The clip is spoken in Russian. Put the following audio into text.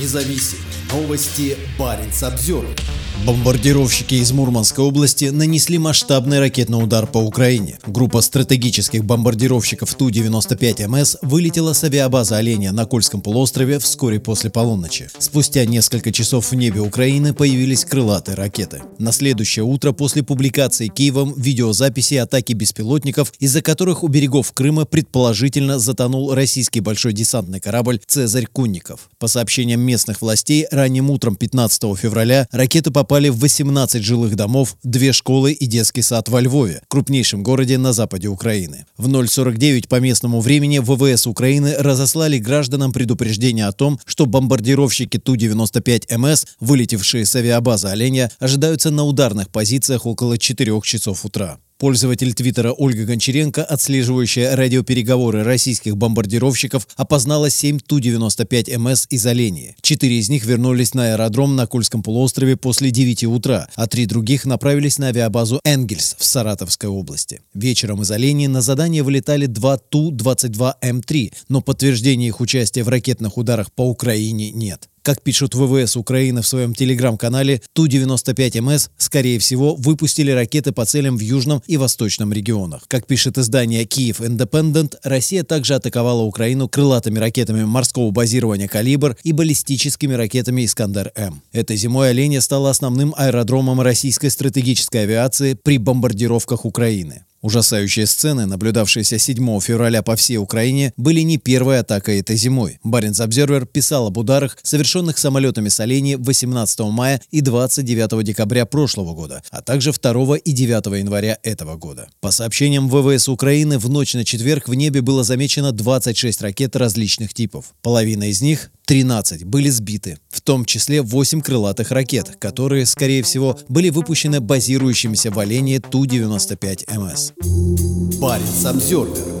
независим. Новости Баренц Обзор. Бомбардировщики из Мурманской области нанесли масштабный ракетный удар по Украине. Группа стратегических бомбардировщиков Ту-95МС вылетела с авиабазы Оленья на Кольском полуострове вскоре после полуночи. Спустя несколько часов в небе Украины появились крылатые ракеты. На следующее утро после публикации Киевом видеозаписи атаки беспилотников, из-за которых у берегов Крыма предположительно затонул российский большой десантный корабль «Цезарь Кунников». По сообщениям местных властей, ранним утром 15 февраля ракеты попали в 18 жилых домов, 2 школы и детский сад во Львове, крупнейшем городе на западе Украины. В 0:49 по местному времени ВВС Украины разослали гражданам предупреждение о том, что бомбардировщики Ту-95МС, вылетевшие с авиабазы Оленья, ожидаются на ударных позициях около 4 часов утра. Пользователь твиттера Ольга Гончаренко, отслеживающая радиопереговоры российских бомбардировщиков, опознала 7 Ту-95МС из Оленьи. 4 из них вернулись на аэродром на Кольском полуострове после 9 утра, а 3 других направились на авиабазу «Энгельс» в Саратовской области. Вечером из Оленьи на задание вылетали 2 Ту-22М3, но подтверждения их участия в ракетных ударах по Украине нет. Как пишут ВВС Украины в своем телеграм-канале, Ту-95МС, скорее всего, выпустили ракеты по целям в южном и восточном регионах. Как пишет издание «Киев Индепендент», Россия также атаковала Украину крылатыми ракетами морского базирования «Калибр» и баллистическими ракетами «Искандер-М». Этой зимой Оленья стала основным аэродромом российской стратегической авиации при бомбардировках Украины. Ужасающие сцены, наблюдавшиеся 7 февраля по всей Украине, были не первой атакой этой зимой. Баренц Обзервер писал об ударах, совершенных самолетами с Оленьи 18 мая и 29 декабря прошлого года, а также 2 и 9 января этого года. По сообщениям ВВС Украины, в ночь на четверг в небе было замечено 26 ракет различных типов. Половина из них, 13, были сбиты, в том числе 8 крылатых ракет, которые, скорее всего, были выпущены базирующимися в Оленье Ту-95МС. Баренц Обзор.